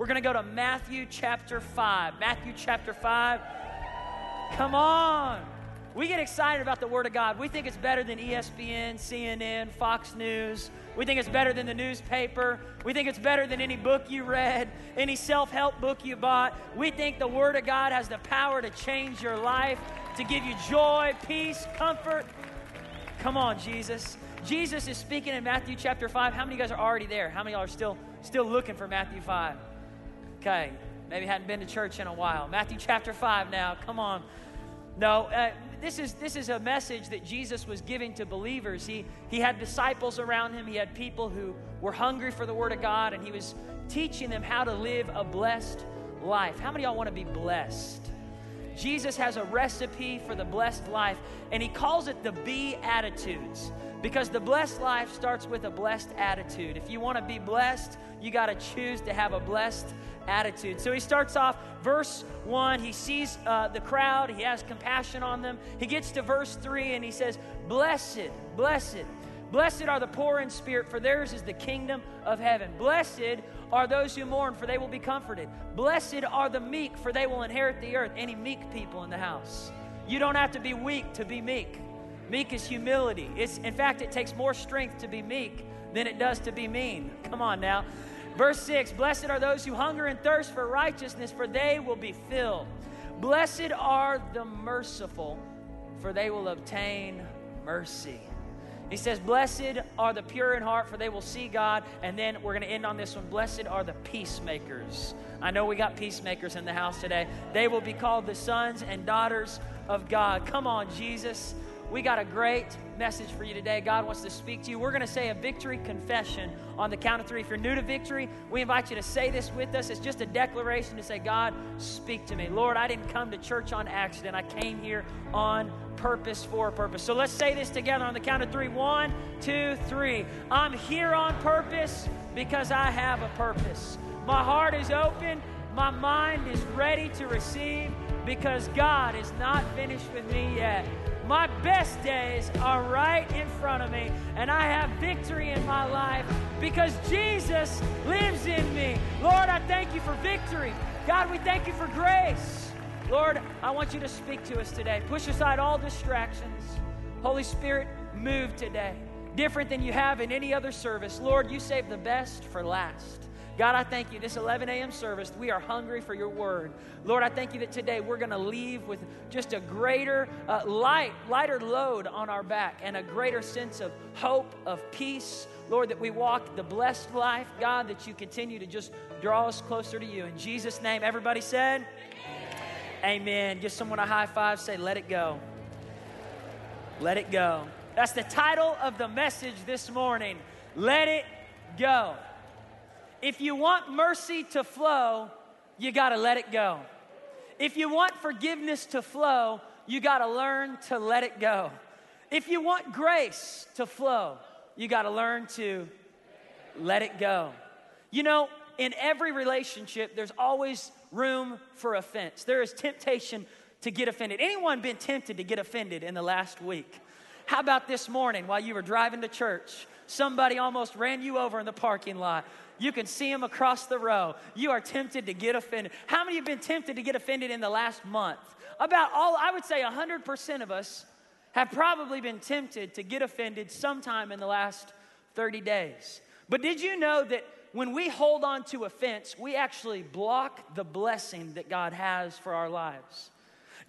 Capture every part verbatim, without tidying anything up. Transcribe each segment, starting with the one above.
We're going to go to Matthew chapter five. Matthew chapter five. Come on. We get excited about the Word of God. We think it's better than E S P N, C N N, Fox News. We think it's better than the newspaper. We think it's better than any book you read, any self-help book you bought. We think the Word of God has the power to change your life, to give you joy, peace, comfort. Come on, Jesus. Jesus is speaking in Matthew chapter five. How many of you guys are already there? How many of y'all are still, still looking for Matthew five? Okay, maybe hadn't been to church in a while. Matthew chapter five now, come on. No, uh, this is this is a message that Jesus was giving to believers. He he had disciples around him. He had people who were hungry for the Word of God, and he was teaching them how to live a blessed life. How many of y'all want to be blessed? Jesus has a recipe for the blessed life, and he calls it the Beatitudes, because the blessed life starts with a blessed attitude. If you want to be blessed, you got to choose to have a blessed attitude. So he starts off verse one. He sees uh, the crowd. He has compassion on them. He gets to verse three, and he says, blessed, blessed, blessed are the poor in spirit, for theirs is the kingdom of heaven. Blessed are those who mourn, for they will be comforted. Blessed are the meek, for they will inherit the earth. Any meek people in the house? You don't have to be weak to be meek. Meek is humility. It's, in fact, it takes more strength to be meek than it does to be mean. Come on now. Verse six, blessed are those who hunger and thirst for righteousness, for they will be filled. Blessed are the merciful, for they will obtain mercy. He says, blessed are the pure in heart, for they will see God. And then we're going to end on this one. Blessed are the peacemakers. I know we got peacemakers in the house today. They will be called the sons and daughters of God. Come on, Jesus. We got a great message for you today. God wants to speak to you. We're going to say a victory confession on the count of three. If you're new to Victory, we invite you to say this with us. It's just a declaration to say, God, speak to me. Lord, I didn't come to church on accident. I came here on purpose, for a purpose. So let's say this together on the count of three. One, two, three. I'm here on purpose because I have a purpose. My heart is open. My mind is ready to receive because God is not finished with me yet. My best days are right in front of me, and I have victory in my life because Jesus lives in me. Lord, I thank you for victory. God, we thank you for grace. Lord, I want you to speak to us today. Push aside all distractions. Holy Spirit, move today. Different than you have in any other service. Lord, you save the best for last. God, I thank you. This eleven a.m. service, we are hungry for your word. Lord, I thank you that today we're going to leave with just a greater uh, light, lighter load on our back and a greater sense of hope, of peace. Lord, that we walk the blessed life. God, that you continue to just draw us closer to you. In Jesus' name, everybody said, amen. Amen. Give someone a high five. Say, let it go. Let it go. That's the title of the message this morning. Let it go. If you want mercy to flow, you got to let it go. If you want forgiveness to flow, you got to learn to let it go. If you want grace to flow, you got to learn to let it go. You know, in every relationship, there's always room for offense. There is temptation to get offended. Anyone been tempted to get offended in the last week? How about this morning while you were driving to church? Somebody almost ran you over in the parking lot. You can see them across the row. You are tempted to get offended. How many have been tempted to get offended in the last month? About all, I would say one hundred percent of us have probably been tempted to get offended sometime in the last thirty days. But did you know that when we hold on to offense, we actually block the blessing that God has for our lives?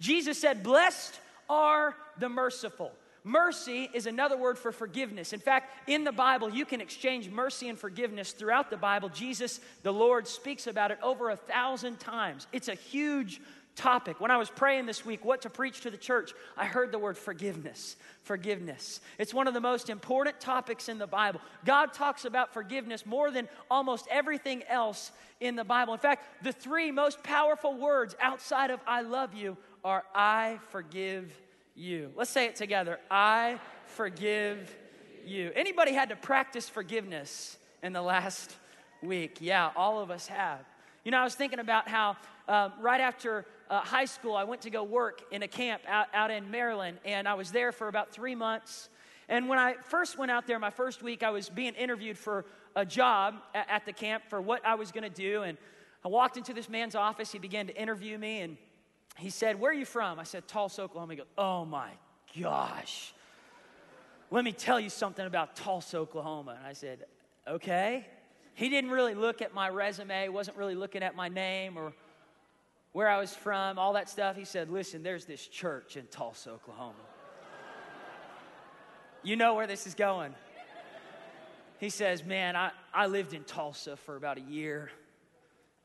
Jesus said, blessed are the merciful. Mercy is another word for forgiveness. In fact, in the Bible, you can exchange mercy and forgiveness throughout the Bible. Jesus, the Lord, speaks about it over a thousand times. It's a huge topic. When I was praying this week, what to preach to the church, I heard the word forgiveness. Forgiveness. It's one of the most important topics in the Bible. God talks about forgiveness more than almost everything else in the Bible. In fact, the three most powerful words outside of I love you are I forgive you. Let's say it together. I forgive you. Anybody had to practice forgiveness in the last week? Yeah, all of us have. You know, I was thinking about how um, right after uh, high school, I went to go work in a camp out, out in Maryland, and I was there for about three months. And when I first went out there, my first week, I was being interviewed for a job at, at the camp for what I was going to do, and I walked into this man's office. He began to interview me, and he said, where are you from? I said, Tulsa, Oklahoma. He goes, oh, my gosh. Let me tell you something about Tulsa, Oklahoma. And I said, okay. He didn't really look at my resume, wasn't really looking at my name or where I was from, all that stuff. He said, listen, there's this church in Tulsa, Oklahoma. You know where this is going. He says, man, I, I lived in Tulsa for about a year.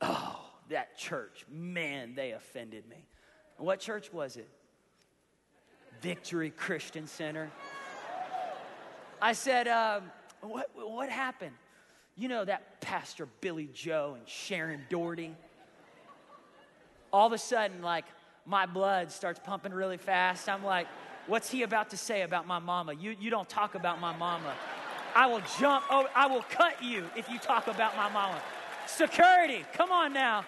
Oh, that church, man, they offended me. What church was it? Victory Christian Center. I said, um, what, what happened? You know that pastor Billy Joe and Sharon Doherty? All of a sudden, like, my blood starts pumping really fast. I'm like, what's he about to say about my mama? You you don't talk about my mama. I will jump. Oh, I will cut you if you talk about my mama. Security, come on now.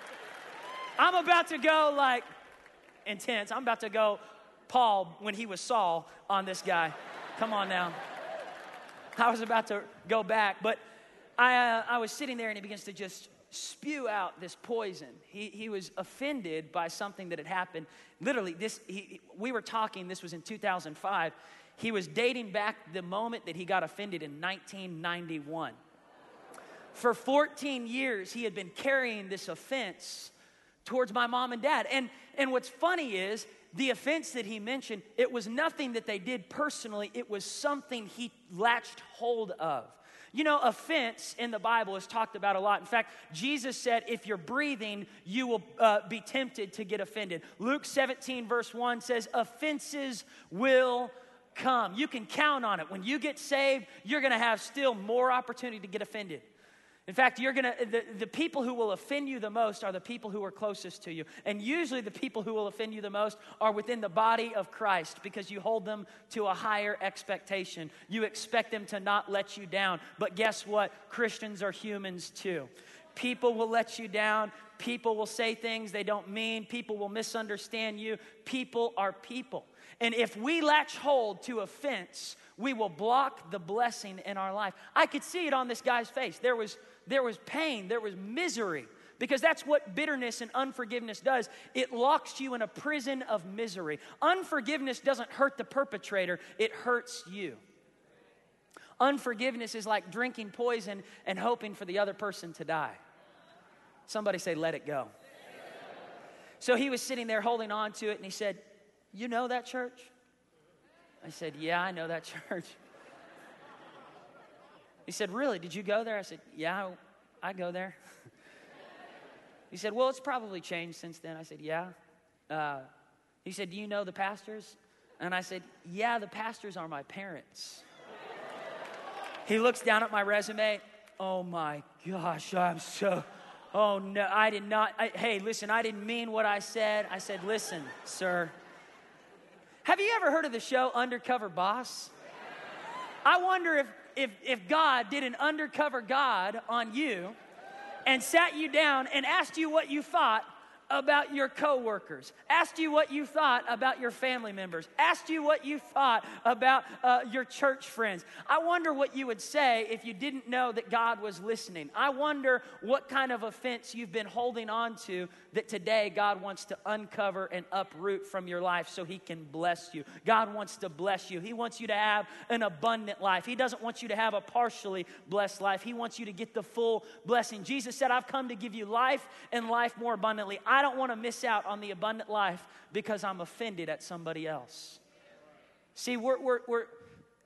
I'm about to go, like, intense. I'm about to go Paul when he was Saul on this guy. Come on now. I was about to go back, but I uh, I was sitting there, and he begins to just spew out this poison. He he was offended by something that had happened. Literally, this he, we were talking, this was in two thousand five. He was dating back the moment that he got offended in nineteen ninety-one. For fourteen years, he had been carrying this offense towards my mom and dad. And, and what's funny is, the offense that he mentioned, it was nothing that they did personally. It was something he latched hold of. You know, offense in the Bible is talked about a lot. In fact, Jesus said, if you're breathing, you will uh, be tempted to get offended. Luke seventeen, verse one says, offenses will come. You can count on it. When you get saved, you're going to have still more opportunity to get offended. In fact, you're gonna the, the people who will offend you the most are the people who are closest to you. And usually the people who will offend you the most are within the body of Christ because you hold them to a higher expectation. You expect them to not let you down. But guess what? Christians are humans too. People will let you down. People will say things they don't mean. People will misunderstand you. People are people. And if we latch hold to offense, we will block the blessing in our life. I could see it on this guy's face. There was... There was pain, there was misery, because that's what bitterness and unforgiveness does. It locks you in a prison of misery. Unforgiveness doesn't hurt the perpetrator, it hurts you. Unforgiveness is like drinking poison and hoping for the other person to die. Somebody say, let it go. So he was sitting there holding on to it, and he said, you know that church? I said, yeah, I know that church. He said, really, did you go there? I said, yeah, I, I go there. He said, well, it's probably changed since then. I said, yeah. Uh, he said, do you know the pastors? And I said, yeah, the pastors are my parents. He looks down at my resume. Oh, my gosh, I'm so, oh, no, I did not. I, hey, listen, I didn't mean what I said. I said, listen, sir. Have you ever heard of the show Undercover Boss? I wonder if If, if God did an undercover God on you and sat you down and asked you what you thought about your coworkers, asked you what you thought about your family members, asked you what you thought about uh, your church friends. I wonder what you would say if you didn't know that God was listening. I wonder what kind of offense you've been holding on to that today God wants to uncover and uproot from your life so he can bless you. God wants to bless you. He wants you to have an abundant life. He doesn't want you to have a partially blessed life. He wants you to get the full blessing. Jesus said, I've come to give you life and life more abundantly. I I don't want to miss out on the abundant life because I'm offended at somebody else. See, we're, we're, we're,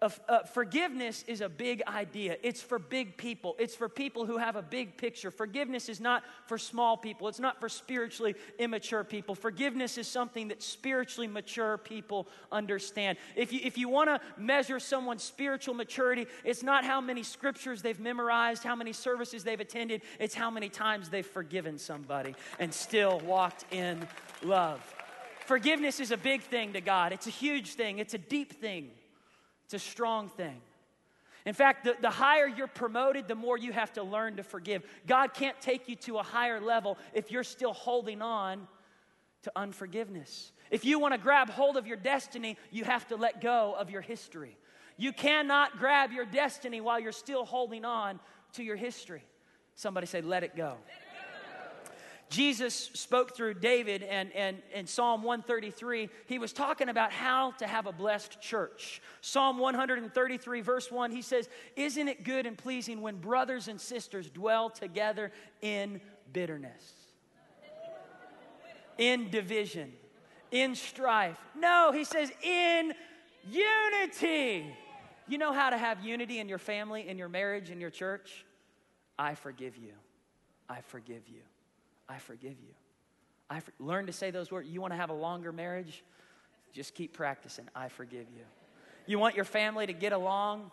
uh, uh, forgiveness is a big idea. It's for big people. It's for people who have a big picture. Forgiveness is not for small people. It's not for spiritually immature people. Forgiveness is something that spiritually mature people understand. If you, if you want to measure someone's spiritual maturity, it's not how many scriptures they've memorized, how many services they've attended. It's how many times they've forgiven somebody and still walked in love. Forgiveness is a big thing to God. It's a huge thing. It's a deep thing. It's a strong thing. In fact, the, the higher you're promoted, the more you have to learn to forgive. God can't take you to a higher level if you're still holding on to unforgiveness. If you want to grab hold of your destiny, you have to let go of your history. You cannot grab your destiny while you're still holding on to your history. Somebody say, let it go. Let it go. Jesus spoke through David, and in Psalm one thirty-three, he was talking about how to have a blessed church. Psalm one thirty-three, verse one, he says, "Isn't it good and pleasing when brothers and sisters dwell together in bitterness, in division, in strife?" No, he says, in unity. You know how to have unity in your family, in your marriage, in your church? I forgive you. I forgive you. I forgive you. I for- learn to say those words. You want to have a longer marriage? Just keep practicing. I forgive you. You want your family to get along?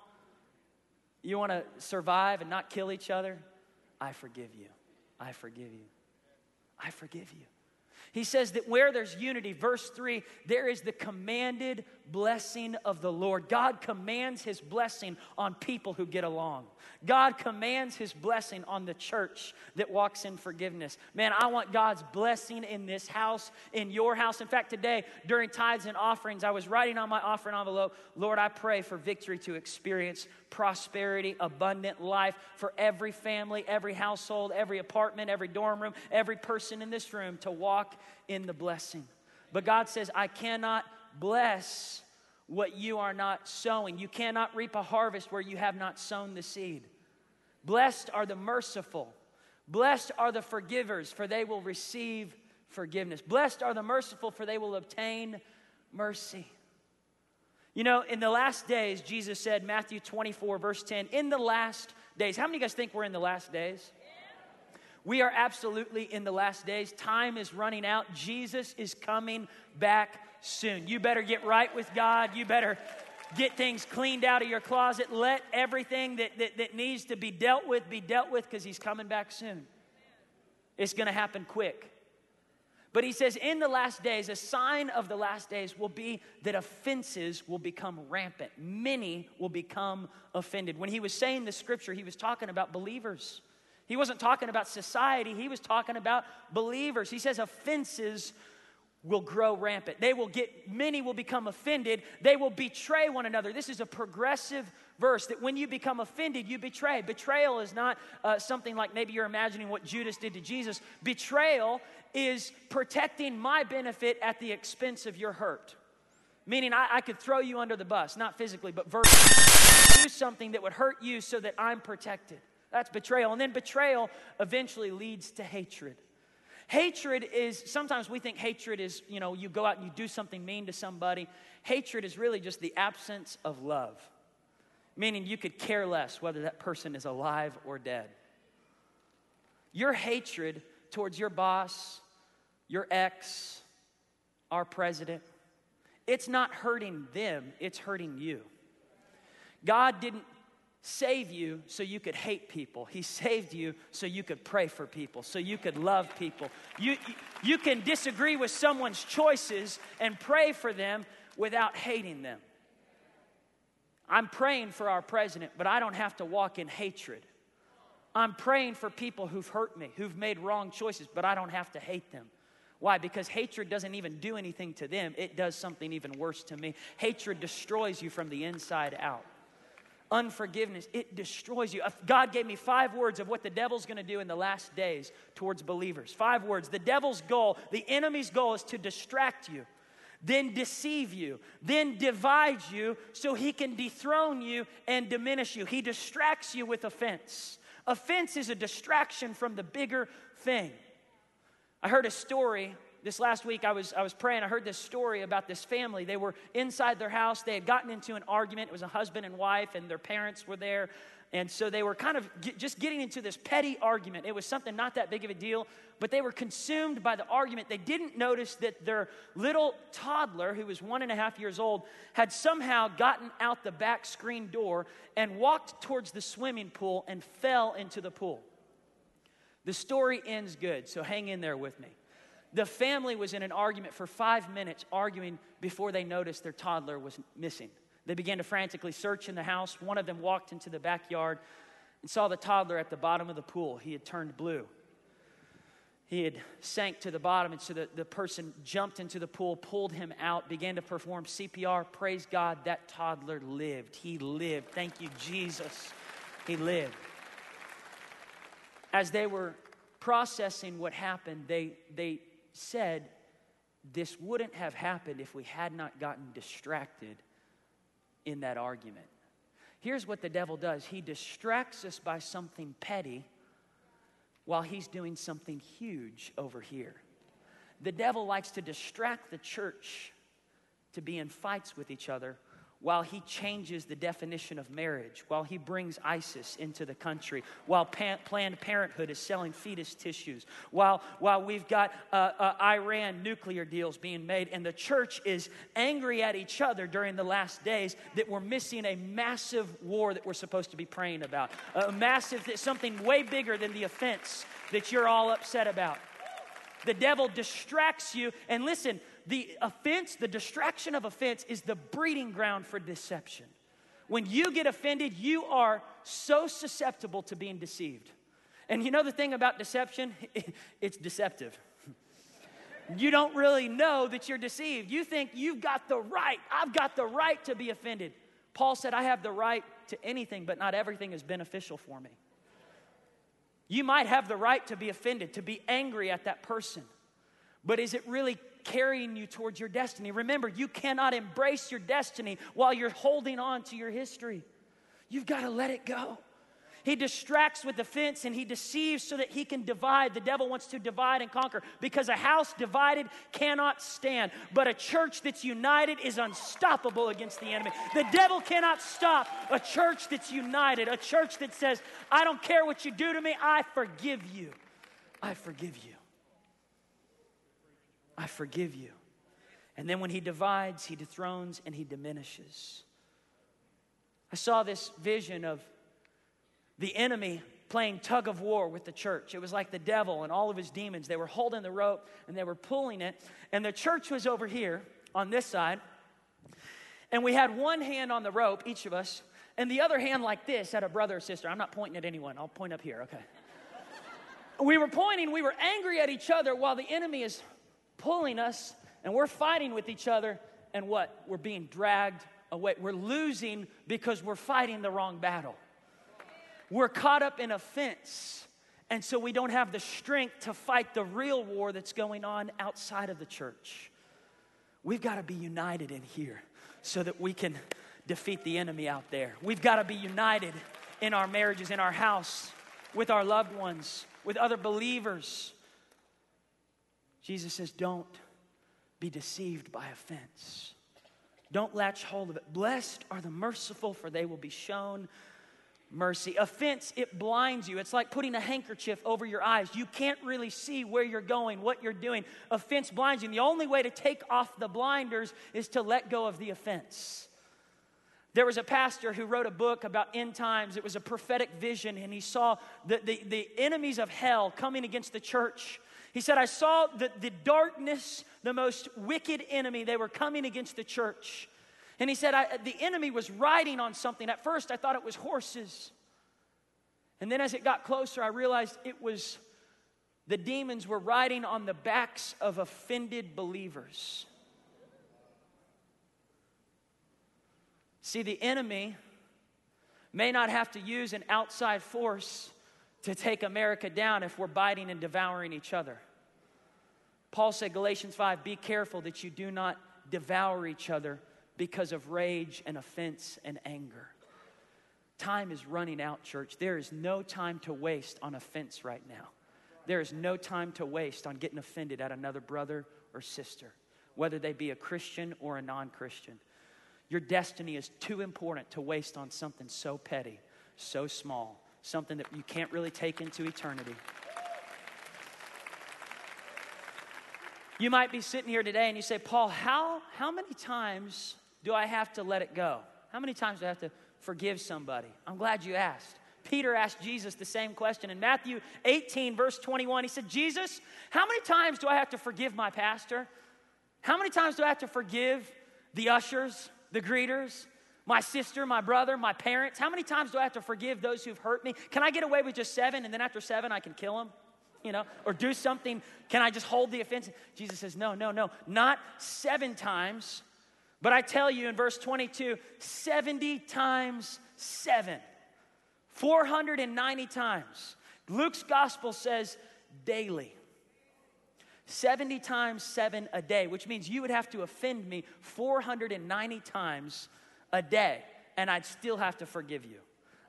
You want to survive and not kill each other? I forgive you. I forgive you. I forgive you. He says that where there's unity, verse three, there is the commanded blessing of the Lord. God commands his blessing on people who get along. God commands his blessing on the church that walks in forgiveness. Man, I want God's blessing in this house, in your house. In fact, today, during tithes and offerings, I was writing on my offering envelope, Lord, I pray for Victory to experience prosperity, abundant life for every family, every household, every apartment, every dorm room, every person in this room to walk in the blessing. But God says, I cannot bless what you are not sowing. You cannot reap a harvest where you have not sown the seed. Blessed are the merciful. Blessed are the forgivers, for they will receive forgiveness. Blessed are the merciful, for they will obtain mercy. You know, in the last days, Jesus said, Matthew twenty-four, verse ten, in the last days. How many of you guys think we're in the last days? We are absolutely in the last days. Time is running out. Jesus is coming back soon. You better get right with God. You better get things cleaned out of your closet. Let everything that, that, that needs to be dealt with be dealt with, because he's coming back soon. It's going to happen quick. But he says in the last days, a sign of the last days will be that offenses will become rampant. Many will become offended. When he was saying the scripture, he was talking about believers. He wasn't talking about society. He was talking about believers. He says offenses will grow rampant. They will get, many will become offended. They will betray one another. This is a progressive verse that when you become offended, you betray. Betrayal is not uh, something like maybe you're imagining what Judas did to Jesus. Betrayal is protecting my benefit at the expense of your hurt. Meaning I, I could throw you under the bus, not physically, but verbally. Do something that would hurt you so that I'm protected. That's betrayal. And then betrayal eventually leads to hatred. Hatred is, sometimes we think hatred is, you know, you go out and you do something mean to somebody. Hatred is really just the absence of love. Meaning you could care less whether that person is alive or dead. Your hatred towards your boss, your ex, our president, it's not hurting them, it's hurting you. God didn't save you so you could hate people. He saved you so you could pray for people, so you could love people. You, you can disagree with someone's choices and pray for them without hating them. I'm praying for our president, but I don't have to walk in hatred. I'm praying for people who've hurt me, who've made wrong choices, but I don't have to hate them. Why? Because hatred doesn't even do anything to them. It does something even worse to me. Hatred destroys you from the inside out. Unforgiveness, it destroys you. God gave me five words of what the devil's going to do in the last days towards believers. Five words. The devil's goal, the enemy's goal is to distract you, then deceive you, then divide you so he can dethrone you and diminish you. He distracts you with offense. Offense is a distraction from the bigger thing. I heard a story. This last week I was I was praying, I heard this story about this family. They were inside their house. They had gotten into an argument. It was a husband and wife, and their parents were there. And so they were kind of get, just getting into this petty argument. It was something not that big of a deal, but they were consumed by the argument. They didn't notice that their little toddler, who was one and a half years old, had somehow gotten out the back screen door and walked towards the swimming pool and fell into the pool. The story ends good, so hang in there with me. The family was in an argument for five minutes, arguing before they noticed their toddler was missing. They began to frantically search in the house. One of them walked into the backyard and saw the toddler at the bottom of the pool. He had turned blue. He had sank to the bottom, and so the, the person jumped into the pool, pulled him out, began to perform C P R. Praise God, that toddler lived. He lived. Thank you, Jesus. He lived. As they were processing what happened, they, they said, this wouldn't have happened if we had not gotten distracted in that argument. Here's what the devil does. He distracts us by something petty while he's doing something huge over here. The devil likes to distract the church to be in fights with each other while he changes the definition of marriage, while he brings ISIS into the country, while pa- Planned Parenthood is selling fetus tissues, while, while we've got uh, uh, Iran nuclear deals being made, and the church is angry at each other during the last days that we're missing a massive war that we're supposed to be praying about, a massive, something way bigger than the offense that you're all upset about. The devil distracts you, and listen, the offense, the distraction of offense is the breeding ground for deception. When you get offended, you are so susceptible to being deceived. And you know the thing about deception? It's deceptive. You don't really know that you're deceived. You think you've got the right. I've got the right to be offended. Paul said, I have the right to anything, but not everything is beneficial for me. You might have the right to be offended, to be angry at that person, but is it really carrying you towards your destiny? Remember, you cannot embrace your destiny while you're holding on to your history. You've got to let it go. He distracts with offense and he deceives so that he can divide. The devil wants to divide and conquer because a house divided cannot stand. But a church that's united is unstoppable against the enemy. The devil cannot stop a church that's united, a church that says, I don't care what you do to me, I forgive you. I forgive you. I forgive you. And then when he divides, he dethrones and he diminishes. I saw this vision of the enemy playing tug of war with the church. It was like the devil and all of his demons. They were holding the rope and they were pulling it. And the church was over here on this side. And we had one hand on the rope, each of us. And the other hand like this had a brother or sister. I'm not pointing at anyone. I'll point up here, okay. We were pointing. We were angry at each other while the enemy is pulling us. And we're fighting with each other. And what? We're being dragged away. We're losing because we're fighting the wrong battle. We're caught up in offense, and so we don't have the strength to fight the real war that's going on outside of the church. We've got to be united in here so that we can defeat the enemy out there. We've got to be united in our marriages, in our house, with our loved ones, with other believers. Jesus says, don't be deceived by offense. Don't latch hold of it. Blessed are the merciful, for they will be shown mercy. Offense, it blinds you. It's like putting a handkerchief over your eyes. You can't really see where you're going, what you're doing. Offense blinds you. And the only way to take off the blinders is to let go of the offense. There was a pastor who wrote a book about end times. It was a prophetic vision, and he saw the, the, the enemies of hell coming against the church. He said, I saw the, the darkness, the most wicked enemy. They were coming against the church. And he said, I, the enemy was riding on something. At first, I thought it was horses. And then as it got closer, I realized it was the demons were riding on the backs of offended believers. See, the enemy may not have to use an outside force to take America down if we're biting and devouring each other. Paul said, Galatians five, be careful that you do not devour each other because of rage and offense and anger. Time is running out, church. There is no time to waste on offense right now. There is no time to waste on getting offended at another brother or sister, whether they be a Christian or a non-Christian. Your destiny is too important to waste on something so petty, so small, something that you can't really take into eternity. You might be sitting here today and you say, Paul, how, how many times do I have to let it go? How many times do I have to forgive somebody? I'm glad you asked. Peter asked Jesus the same question. In Matthew eighteen, verse twenty-one, he said, Jesus, how many times do I have to forgive my pastor? How many times do I have to forgive the ushers, the greeters, my sister, my brother, my parents? How many times do I have to forgive those who've hurt me? Can I get away with just seven, and then after seven, I can kill them? You know, or do something. Can I just hold the offense? Jesus says, no, no, no, not seven times. But I tell you in verse twenty-two, seventy times seven, four hundred ninety times. Luke's gospel says daily. seventy times seven a day, which means you would have to offend me four hundred ninety times a day, and I'd still have to forgive you.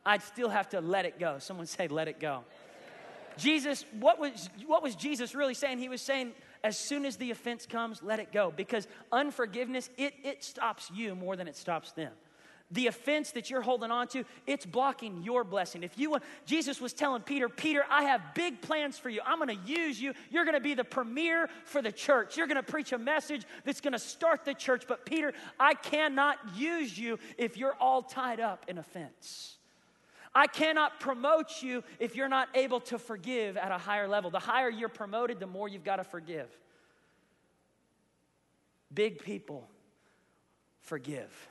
I'd still have to let it go. Someone say, let it go. Jesus, what was what was Jesus really saying? He was saying, as soon as the offense comes, let it go. Because unforgiveness, it, it stops you more than it stops them. The offense that you're holding on to, it's blocking your blessing. If you want, Jesus was telling Peter, Peter, I have big plans for you. I'm going to use you. You're going to be the premier for the church. You're going to preach a message that's going to start the church. But Peter, I cannot use you if you're all tied up in offense. I cannot promote you if you're not able to forgive at a higher level. The higher you're promoted, the more you've got to forgive. Big people forgive.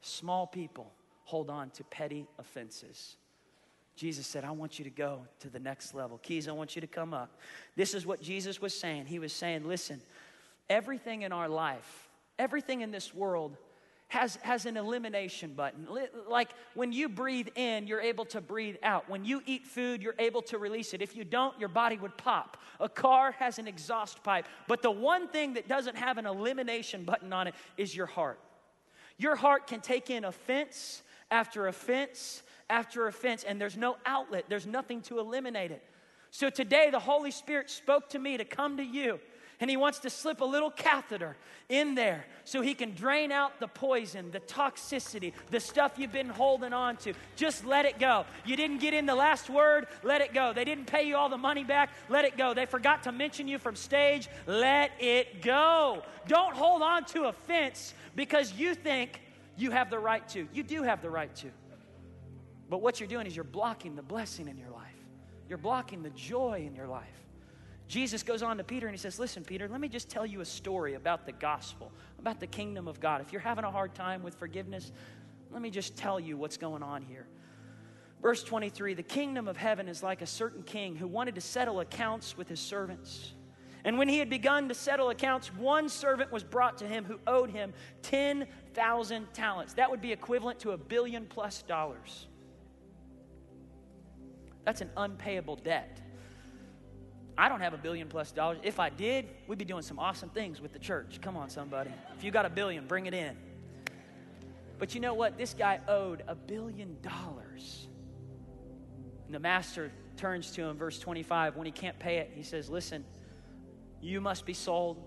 Small people hold on to petty offenses. Jesus said, I want you to go to the next level. Keys, I want you to come up. This is what Jesus was saying. He was saying, listen, everything in our life, everything in this world has, has an elimination button. Like when you breathe in, you're able to breathe out. When you eat food, you're able to release it. If you don't, your body would pop. A car has an exhaust pipe. But the one thing that doesn't have an elimination button on it is your heart. Your heart can take in offense after offense after offense, and there's no outlet. There's nothing to eliminate it. So today, the Holy Spirit spoke to me to come to you, and He wants to slip a little catheter in there so He can drain out the poison, the toxicity, the stuff you've been holding on to. Just let it go. You didn't get in the last word, let it go. They didn't pay you all the money back, let it go. They forgot to mention you from stage, let it go. Don't hold on to offense because you think you have the right to. You do have the right to. But what you're doing is you're blocking the blessing in your life. You're blocking the joy in your life. Jesus goes on to Peter and He says, listen, Peter, let me just tell you a story about the gospel, about the kingdom of God. If you're having a hard time with forgiveness, let me just tell you what's going on here. Verse twenty-three, the kingdom of heaven is like a certain king who wanted to settle accounts with his servants. And when he had begun to settle accounts, one servant was brought to him who owed him ten thousand talents. That would be equivalent to a billion plus dollars. That's an unpayable debt. I don't have a billion plus dollars. If I did, we'd be doing some awesome things with the church. Come on, somebody. If you got a billion, bring it in. But you know what? This guy owed a billion dollars. And the master turns to him, verse twenty-five. When he can't pay it, he says, listen, you must be sold.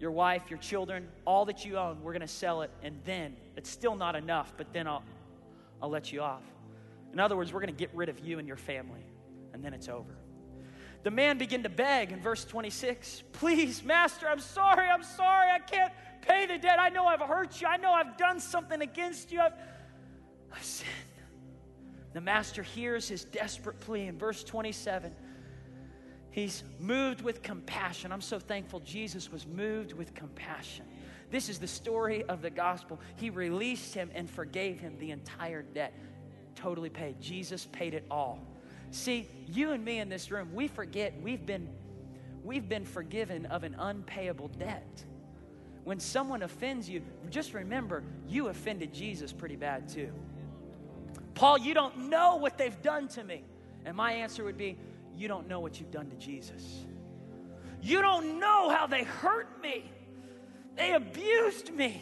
Your wife, your children, all that you own, we're going to sell it. And then, it's still not enough, but then I'll, I'll let you off. In other words, we're going to get rid of you and your family. And then it's over. The man began to beg in verse twenty-six, please, master, I'm sorry, I'm sorry, I can't pay the debt. I know I've hurt you. I know I've done something against you. I've, I've sinned. The master hears his desperate plea in verse twenty-seven. He's moved with compassion. I'm so thankful Jesus was moved with compassion. This is the story of the gospel. He released him and forgave him the entire debt. Totally paid. Jesus paid it all. See, you and me in this room, we forget we've been, we've been forgiven of an unpayable debt. When someone offends you, just remember, you offended Jesus pretty bad too. Paul, you don't know what they've done to me. And my answer would be, you don't know what you've done to Jesus. You don't know how they hurt me. They abused me.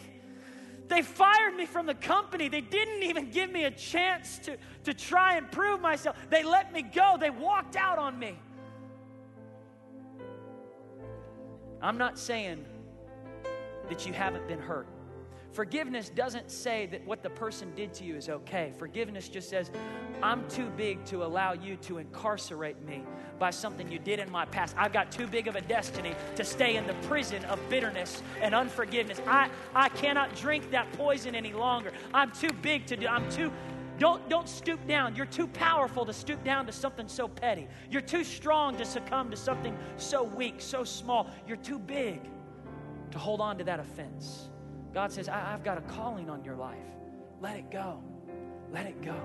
They fired me from the company. They didn't even give me a chance to, to try and prove myself. They let me go. They walked out on me. I'm not saying that you haven't been hurt. Forgiveness doesn't say that what the person did to you is okay. Forgiveness just says, I'm too big to allow you to incarcerate me by something you did in my past. I've got too big of a destiny to stay in the prison of bitterness and unforgiveness. I, I cannot drink that poison any longer. I'm too big to do, I'm too... Don't, don't stoop down. You're too powerful to stoop down to something so petty. You're too strong to succumb to something so weak, so small. You're too big to hold on to that offense. God says, I, I've got a calling on your life. Let it go. Let it go.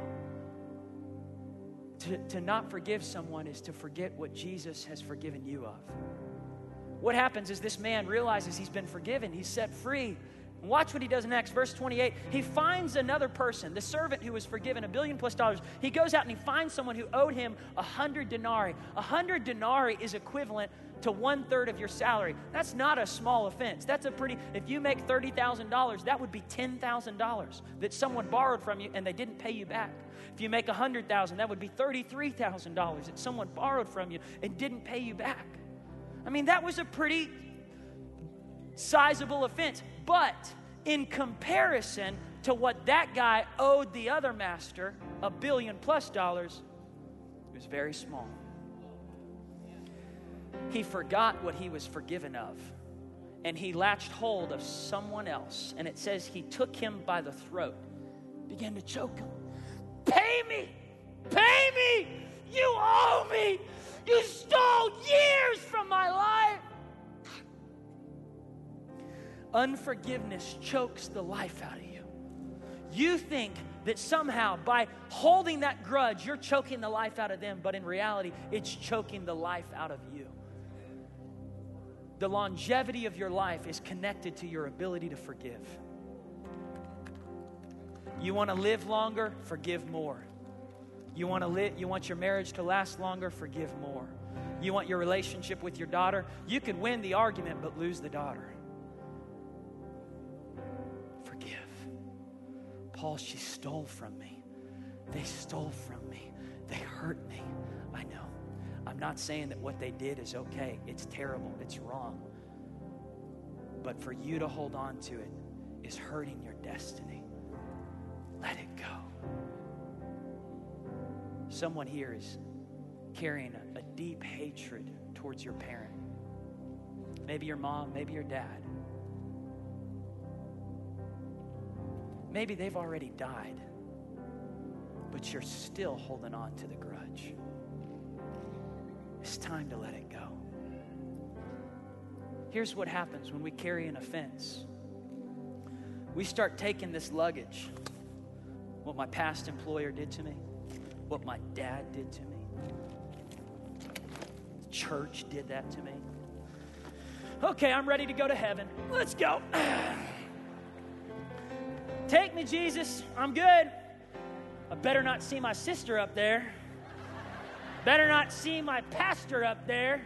To, to not forgive someone is to forget what Jesus has forgiven you of. What happens is this man realizes he's been forgiven. He's set free. Watch what he does in Acts, verse twenty-eight. He finds another person, the servant who was forgiven a billion plus dollars. He goes out and he finds someone who owed him a hundred denarii. A hundred denarii is equivalent to one third of your salary. That's not a small offense. That's a pretty, if you make thirty thousand dollars, that would be ten thousand dollars that someone borrowed from you and they didn't pay you back. If you make one hundred thousand dollars, that would be thirty-three thousand dollars that someone borrowed from you and didn't pay you back. I mean, that was a pretty sizable offense. But in comparison to what that guy owed the other master, a billion plus dollars, it was very small. He forgot what he was forgiven of, and he latched hold of someone else. And it says he took him by the throat, began to choke him. Pay me! Pay me! You owe me! You stole years from my life! Unforgiveness chokes the life out of you. You think that somehow by holding that grudge, you're choking the life out of them, but in reality, it's choking the life out of you. The longevity of your life is connected to your ability to forgive. You want to live longer? Forgive more. You want to live, you want your marriage to last longer? Forgive more. You want your relationship with your daughter? You could win the argument but lose the daughter. Paul, she stole from me. They stole from me. They hurt me. I know. I'm not saying that what they did is okay. It's terrible. It's wrong. But for you to hold on to it is hurting your destiny. Let it go. Someone here is carrying a, a deep hatred towards your parent. Maybe your mom, maybe your dad. Maybe they've already died, but you're still holding on to the grudge. It's time to let it go. Here's what happens when we carry an offense. We start taking this luggage, what my past employer did to me, what my dad did to me, the church did that to me. Okay, I'm ready to go to heaven. Let's go. Take me, Jesus. I'm good. I better not see my sister up there. Better not see my pastor up there.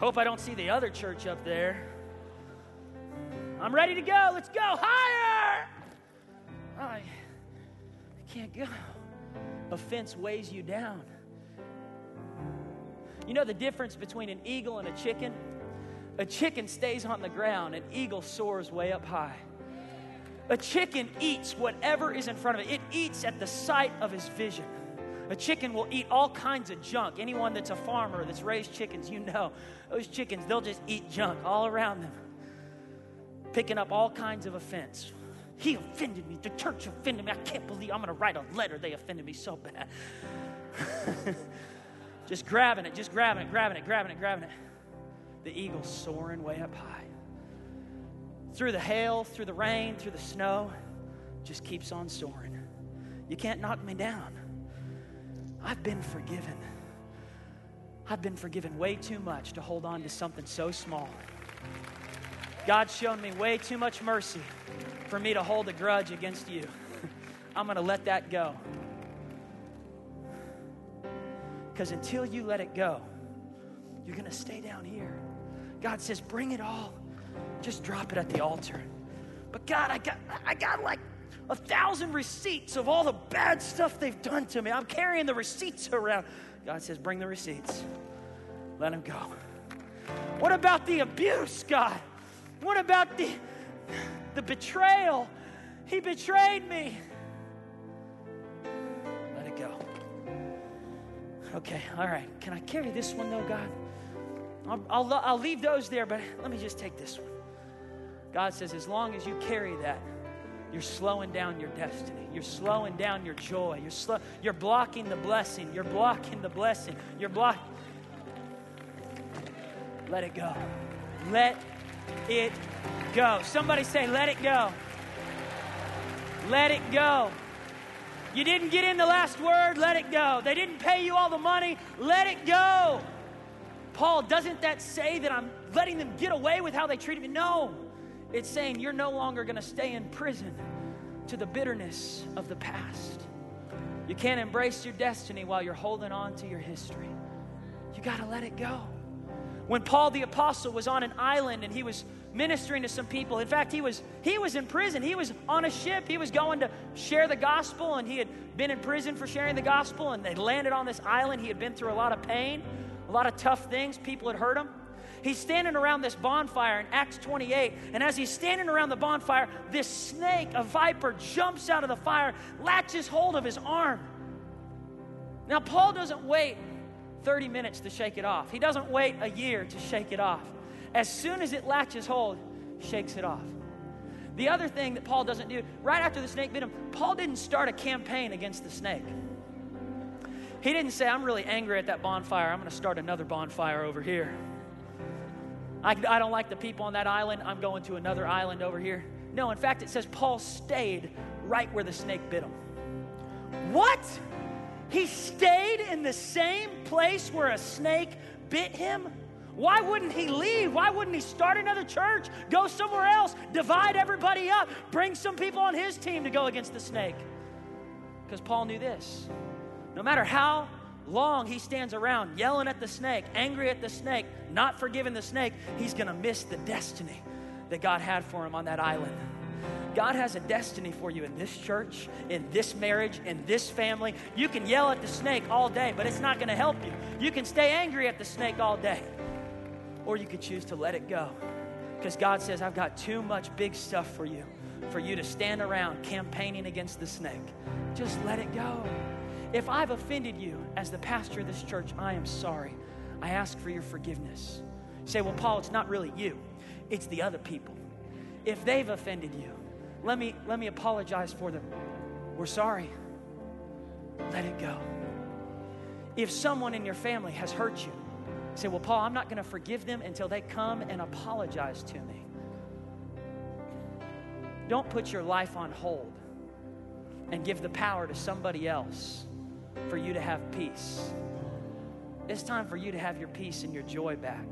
Hope I don't see the other church up there. I'm ready to go. Let's go higher. I, I can't go. Offense weighs you down. You know the difference between an eagle and a chicken? A chicken stays on the ground. An eagle soars way up high. A chicken eats whatever is in front of it. It eats at the sight of his vision. A chicken will eat all kinds of junk. Anyone that's a farmer that's raised chickens, you know, those chickens, they'll just eat junk all around them, picking up all kinds of offense. He offended me. The church offended me. I can't believe I'm going to write a letter. They offended me so bad. Just grabbing it, just grabbing it, grabbing it, grabbing it, grabbing it. The eagle soaring way up high. Through the hail, through the rain, through the snow, just keeps on soaring. You can't knock me down. I've been forgiven. I've been forgiven way too much to hold on to something so small. God's shown me way too much mercy for me to hold a grudge against you. I'm going to let that go. Because until you let it go, you're going to stay down here. God says, bring it all. Just drop it at the altar. But God, I got I got like a thousand receipts of all the bad stuff they've done to me. I'm carrying the receipts around. God says, bring the receipts. Let them go. What about the abuse, God? What about the, the betrayal? He betrayed me. Let it go. Okay, all right. Can I carry this one though, God? I'll, I'll, I'll leave those there, but let me just take this one. God says, as long as you carry that, you're slowing down your destiny. You're slowing down your joy. You're slow, you're blocking the blessing. You're blocking the blessing. You're blocking. Let it go. Let it go. Somebody say, let it go. Let it go. You didn't get in the last word. Let it go. They didn't pay you all the money. Let it go. Paul, doesn't that say that I'm letting them get away with how they treated me? No, It's saying you're no longer going to stay in prison to the bitterness of the past. You can't embrace your destiny while you're holding on to your history. You got to let it go. When Paul the Apostle was on an island and he was ministering to some people. In fact, he was he was in prison. He was on a ship. He was going to share the gospel, and he had been in prison for sharing the gospel, and they landed on this island. He had been through a lot of pain, a lot of tough things. People had hurt him. He's standing around this bonfire in Acts twenty-eight, and as he's standing around the bonfire, this snake, a viper, jumps out of the fire, latches hold of his arm. Now, Paul doesn't wait thirty minutes to shake it off. He doesn't wait a year to shake it off. As soon as it latches hold, shakes it off. The other thing that Paul doesn't do, right after the snake bit him, Paul didn't start a campaign against the snake. He didn't say, I'm really angry at that bonfire. I'm going to start another bonfire over here. I, I don't like the people on that island. I'm going to another island over here. No, in fact, it says Paul stayed right where the snake bit him. What? He stayed in the same place where a snake bit him? Why wouldn't he leave? Why wouldn't he start another church, go somewhere else, divide everybody up, bring some people on his team to go against the snake? Because Paul knew this. No matter how long he stands around yelling at the snake, angry at the snake, not forgiving the snake, he's going to miss the destiny that God had for him on that island. God has a destiny for you in this church, in this marriage, in this family. You can yell at the snake all day, but it's not going to help you. You can stay angry at the snake all day. Or you could choose to let it go. Because God says, I've got too much big stuff for you, for you to stand around campaigning against the snake. Just let it go. If I've offended you as the pastor of this church, I am sorry. I ask for your forgiveness. You say, well, Paul, it's not really you. It's the other people. If they've offended you, let me, let me apologize for them. We're sorry. Let it go. If someone in your family has hurt you, say, well, Paul, I'm not going to forgive them until they come and apologize to me. Don't put your life on hold and give the power to somebody else for you to have peace. It's time for you to have your peace and your joy back.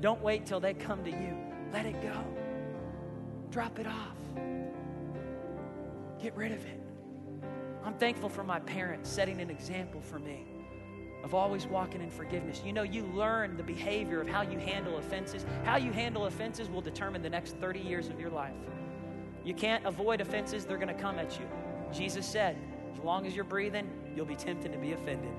Don't wait till they come to you. Let it go. Drop it off. Get rid of it. I'm thankful for my parents setting an example for me of always walking in forgiveness. You know, you learn the behavior of how you handle offenses. How you handle offenses will determine the next thirty years of your life. You can't avoid offenses. They're going to come at you. Jesus said, as long as you're breathing, you'll be tempted to be offended.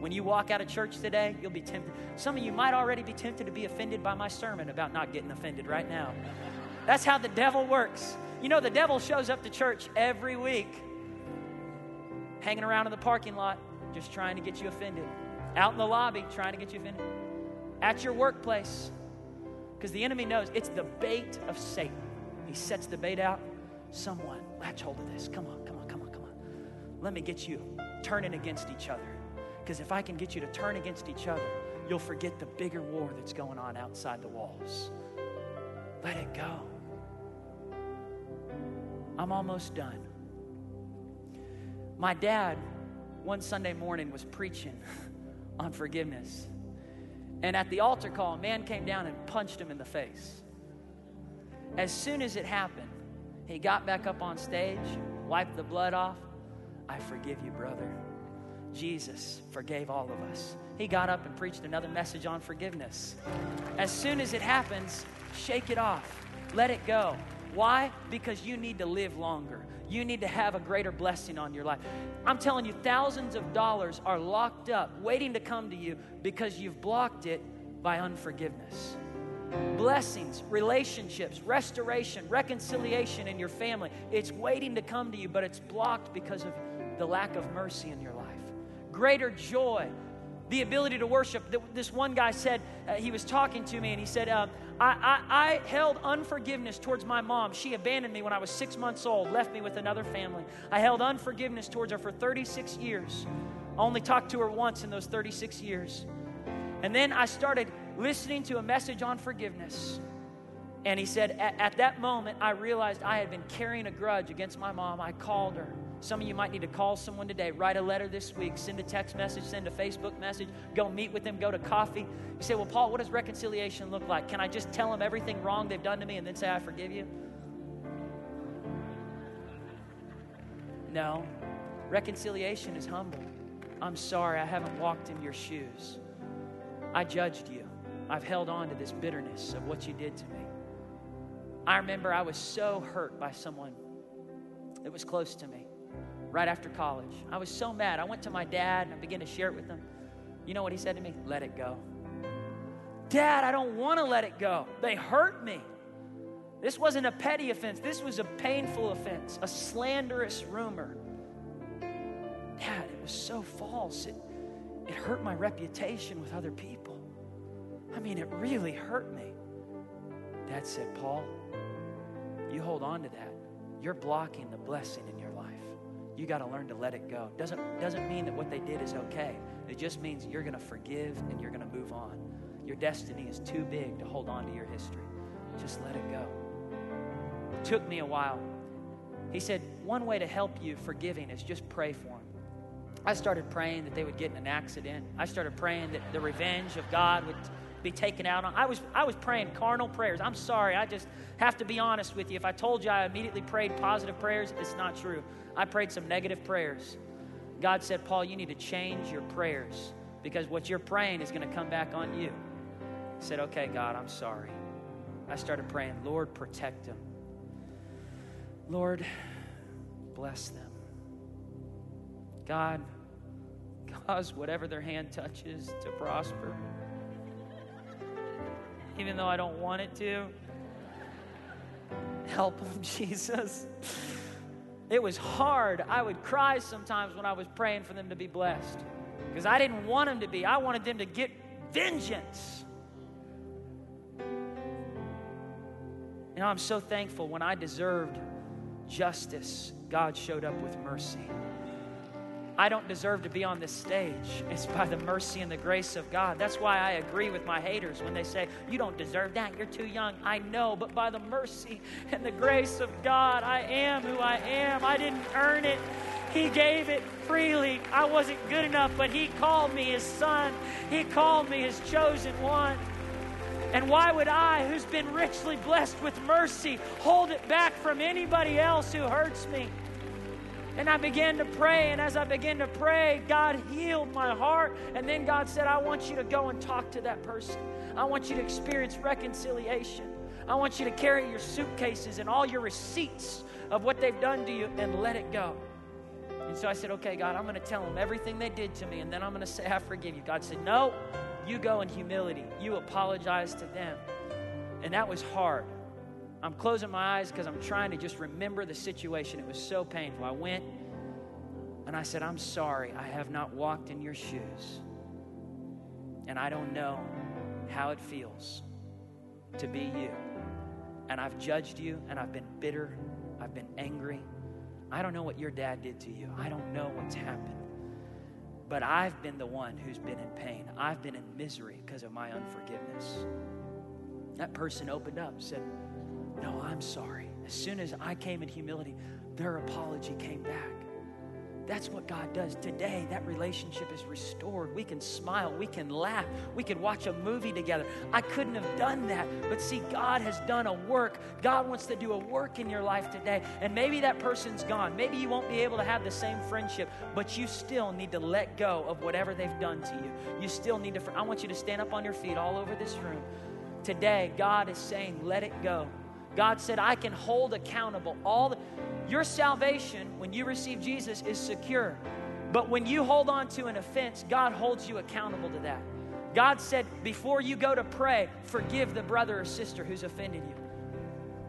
When you walk out of church today, you'll be tempted. Some of you might already be tempted to be offended by my sermon about not getting offended right now. That's how the devil works. You know, the devil shows up to church every week, hanging around in the parking lot, just trying to get you offended. Out in the lobby, trying to get you offended. At your workplace. Because the enemy knows it's the bait of Satan. He sets the bait out. Someone, latch hold of this. Come on, come on, come on, come on. Let me get you turning against each other. Because if I can get you to turn against each other, you'll forget the bigger war that's going on outside the walls. Let it go. I'm almost done. My dad, one Sunday morning, was preaching on forgiveness. And at the altar call, a man came down and punched him in the face. As soon as it happened, he got back up on stage, wiped the blood off. I forgive you, brother. Jesus forgave all of us. He got up and preached another message on forgiveness. As soon as it happens, shake it off. Let it go. Why? Because you need to live longer. You need to have a greater blessing on your life. I'm telling you, thousands of dollars are locked up, waiting to come to you because you've blocked it by unforgiveness. Blessings, relationships, restoration, reconciliation in your family. It's waiting to come to you, but it's blocked because of the lack of mercy in your life. Greater joy, the ability to worship. This one guy said, uh, he was talking to me, and he said, um, I, I, I held unforgiveness towards my mom. She abandoned me when I was six months old, left me with another family. I held unforgiveness towards her for thirty-six years. I only talked to her once in those thirty-six years. And then I started listening to a message on forgiveness. And he said, at, at that moment, I realized I had been carrying a grudge against my mom. I called her. Some of you might need to call someone today, write a letter this week, send a text message, send a Facebook message, go meet with them, go to coffee. You say, well, Paul, what does reconciliation look like? Can I just tell them everything wrong they've done to me and then say, I forgive you? No. Reconciliation is humble. I'm sorry, I haven't walked in your shoes. I judged you. I've held on to this bitterness of what you did to me. I remember I was so hurt by someone that was close to me. Right after college, I was so mad. I went to my dad and I began to share it with him. You know what he said to me? Let it go. Dad, I don't want to let it go. They hurt me. This wasn't a petty offense. This was a painful offense, a slanderous rumor. Dad, it was so false. It, it hurt my reputation with other people. I mean, it really hurt me. Dad said, Paul, you hold on to that. You're blocking the blessing in your life. You got to learn to let it go. Doesn't, doesn't mean that what they did is okay. It just means you're going to forgive and you're going to move on. Your destiny is too big to hold on to your history. Just let it go. It took me a while. He said, one way to help you forgiving is just pray for them. I started praying that they would get in an accident. I started praying that the revenge of God would be taken out on. I was, I was praying carnal prayers. I'm sorry. I just have to be honest with you. If I told you I immediately prayed positive prayers, it's not true. I prayed some negative prayers. God said, Paul, you need to change your prayers because what you're praying is going to come back on you. I said, okay, God, I'm sorry. I started praying, Lord, protect them. Lord, bless them. God, cause whatever their hand touches to prosper. Even though I don't want it to. Help them, Jesus. It was hard. I would cry sometimes when I was praying for them to be blessed because I didn't want them to be. I wanted them to get vengeance. You know, I'm so thankful when I deserved justice, God showed up with mercy. I don't deserve to be on this stage. It's by the mercy and the grace of God. That's why I agree with my haters when they say, you don't deserve that, you're too young. I know, but by the mercy and the grace of God, I am who I am. I didn't earn it. He gave it freely. I wasn't good enough, but He called me His son. He called me His chosen one. And why would I, who's been richly blessed with mercy, hold it back from anybody else who hurts me? And I began to pray, and as I began to pray, God healed my heart. And then God said, I want you to go and talk to that person. I want you to experience reconciliation. I want you to carry your suitcases and all your receipts of what they've done to you and let it go. And so I said, okay, God, I'm going to tell them everything they did to me, and then I'm going to say, I forgive you. God said, no, you go in humility. You apologize to them. And that was hard. I'm closing my eyes because I'm trying to just remember the situation. It was so painful. I went and I said, I'm sorry. I have not walked in your shoes. And I don't know how it feels to be you. And I've judged you and I've been bitter. I've been angry. I don't know what your dad did to you. I don't know what's happened. But I've been the one who's been in pain. I've been in misery because of my unforgiveness. That person opened up and said, no, I'm sorry. As soon as I came in humility, their apology came back. That's what God does. Today, that relationship is restored. We can smile. We can laugh. We can watch a movie together. I couldn't have done that. But see, God has done a work. God wants to do a work in your life today. And maybe that person's gone. Maybe you won't be able to have the same friendship, but you still need to let go of whatever they've done to you. You still need to, fr- I want you to stand up on your feet all over this room. Today, God is saying, let it go. God said, I can hold accountable all the... Your salvation, when you receive Jesus, is secure. But when you hold on to an offense, God holds you accountable to that. God said, before you go to pray, forgive the brother or sister who's offended you.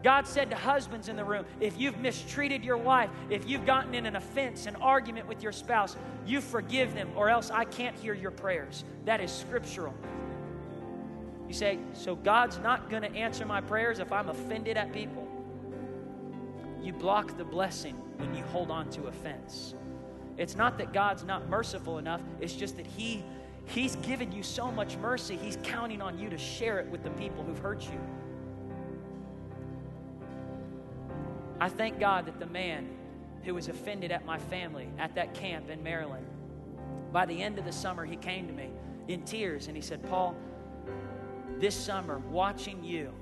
God said to husbands in the room, if you've mistreated your wife, if you've gotten in an offense, an argument with your spouse, you forgive them or else I can't hear your prayers. That is scriptural. You say, so God's not going to answer my prayers if I'm offended at people. You block the blessing when you hold on to offense. It's not that God's not merciful enough. It's just that he, he's given you so much mercy. He's counting on you to share it with the people who've hurt you. I thank God that the man who was offended at my family at that camp in Maryland. By the end of the summer, he came to me in tears and he said, Paul, this summer, watching you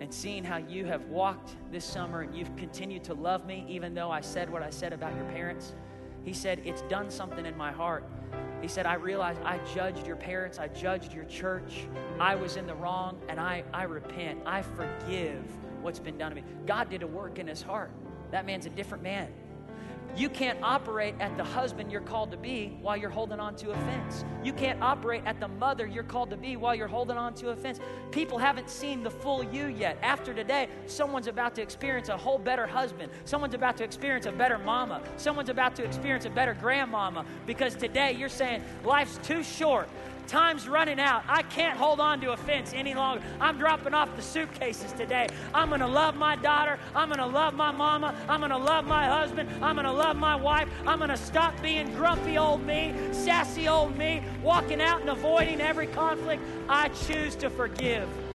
and seeing how you have walked this summer and you've continued to love me even though I said what I said about your parents, he said, it's done something in my heart. He said, I realized I judged your parents, I judged your church, I was in the wrong, and I, I repent. I forgive what's been done to me. God did a work in his heart. That man's a different man. You can't operate at the husband you're called to be while you're holding on to offense. You can't operate at the mother you're called to be while you're holding on to offense. People haven't seen the full you yet. After today, someone's about to experience a whole better husband. Someone's about to experience a better mama. Someone's about to experience a better grandmama, because today you're saying, life's too short. Time's running out. I can't hold on to offense any longer. I'm dropping off the suitcases today. I'm going to love my daughter. I'm going to love my mama. I'm going to love my husband. I'm going to love my wife. I'm going to stop being grumpy old me, sassy old me, walking out and avoiding every conflict. I choose to forgive.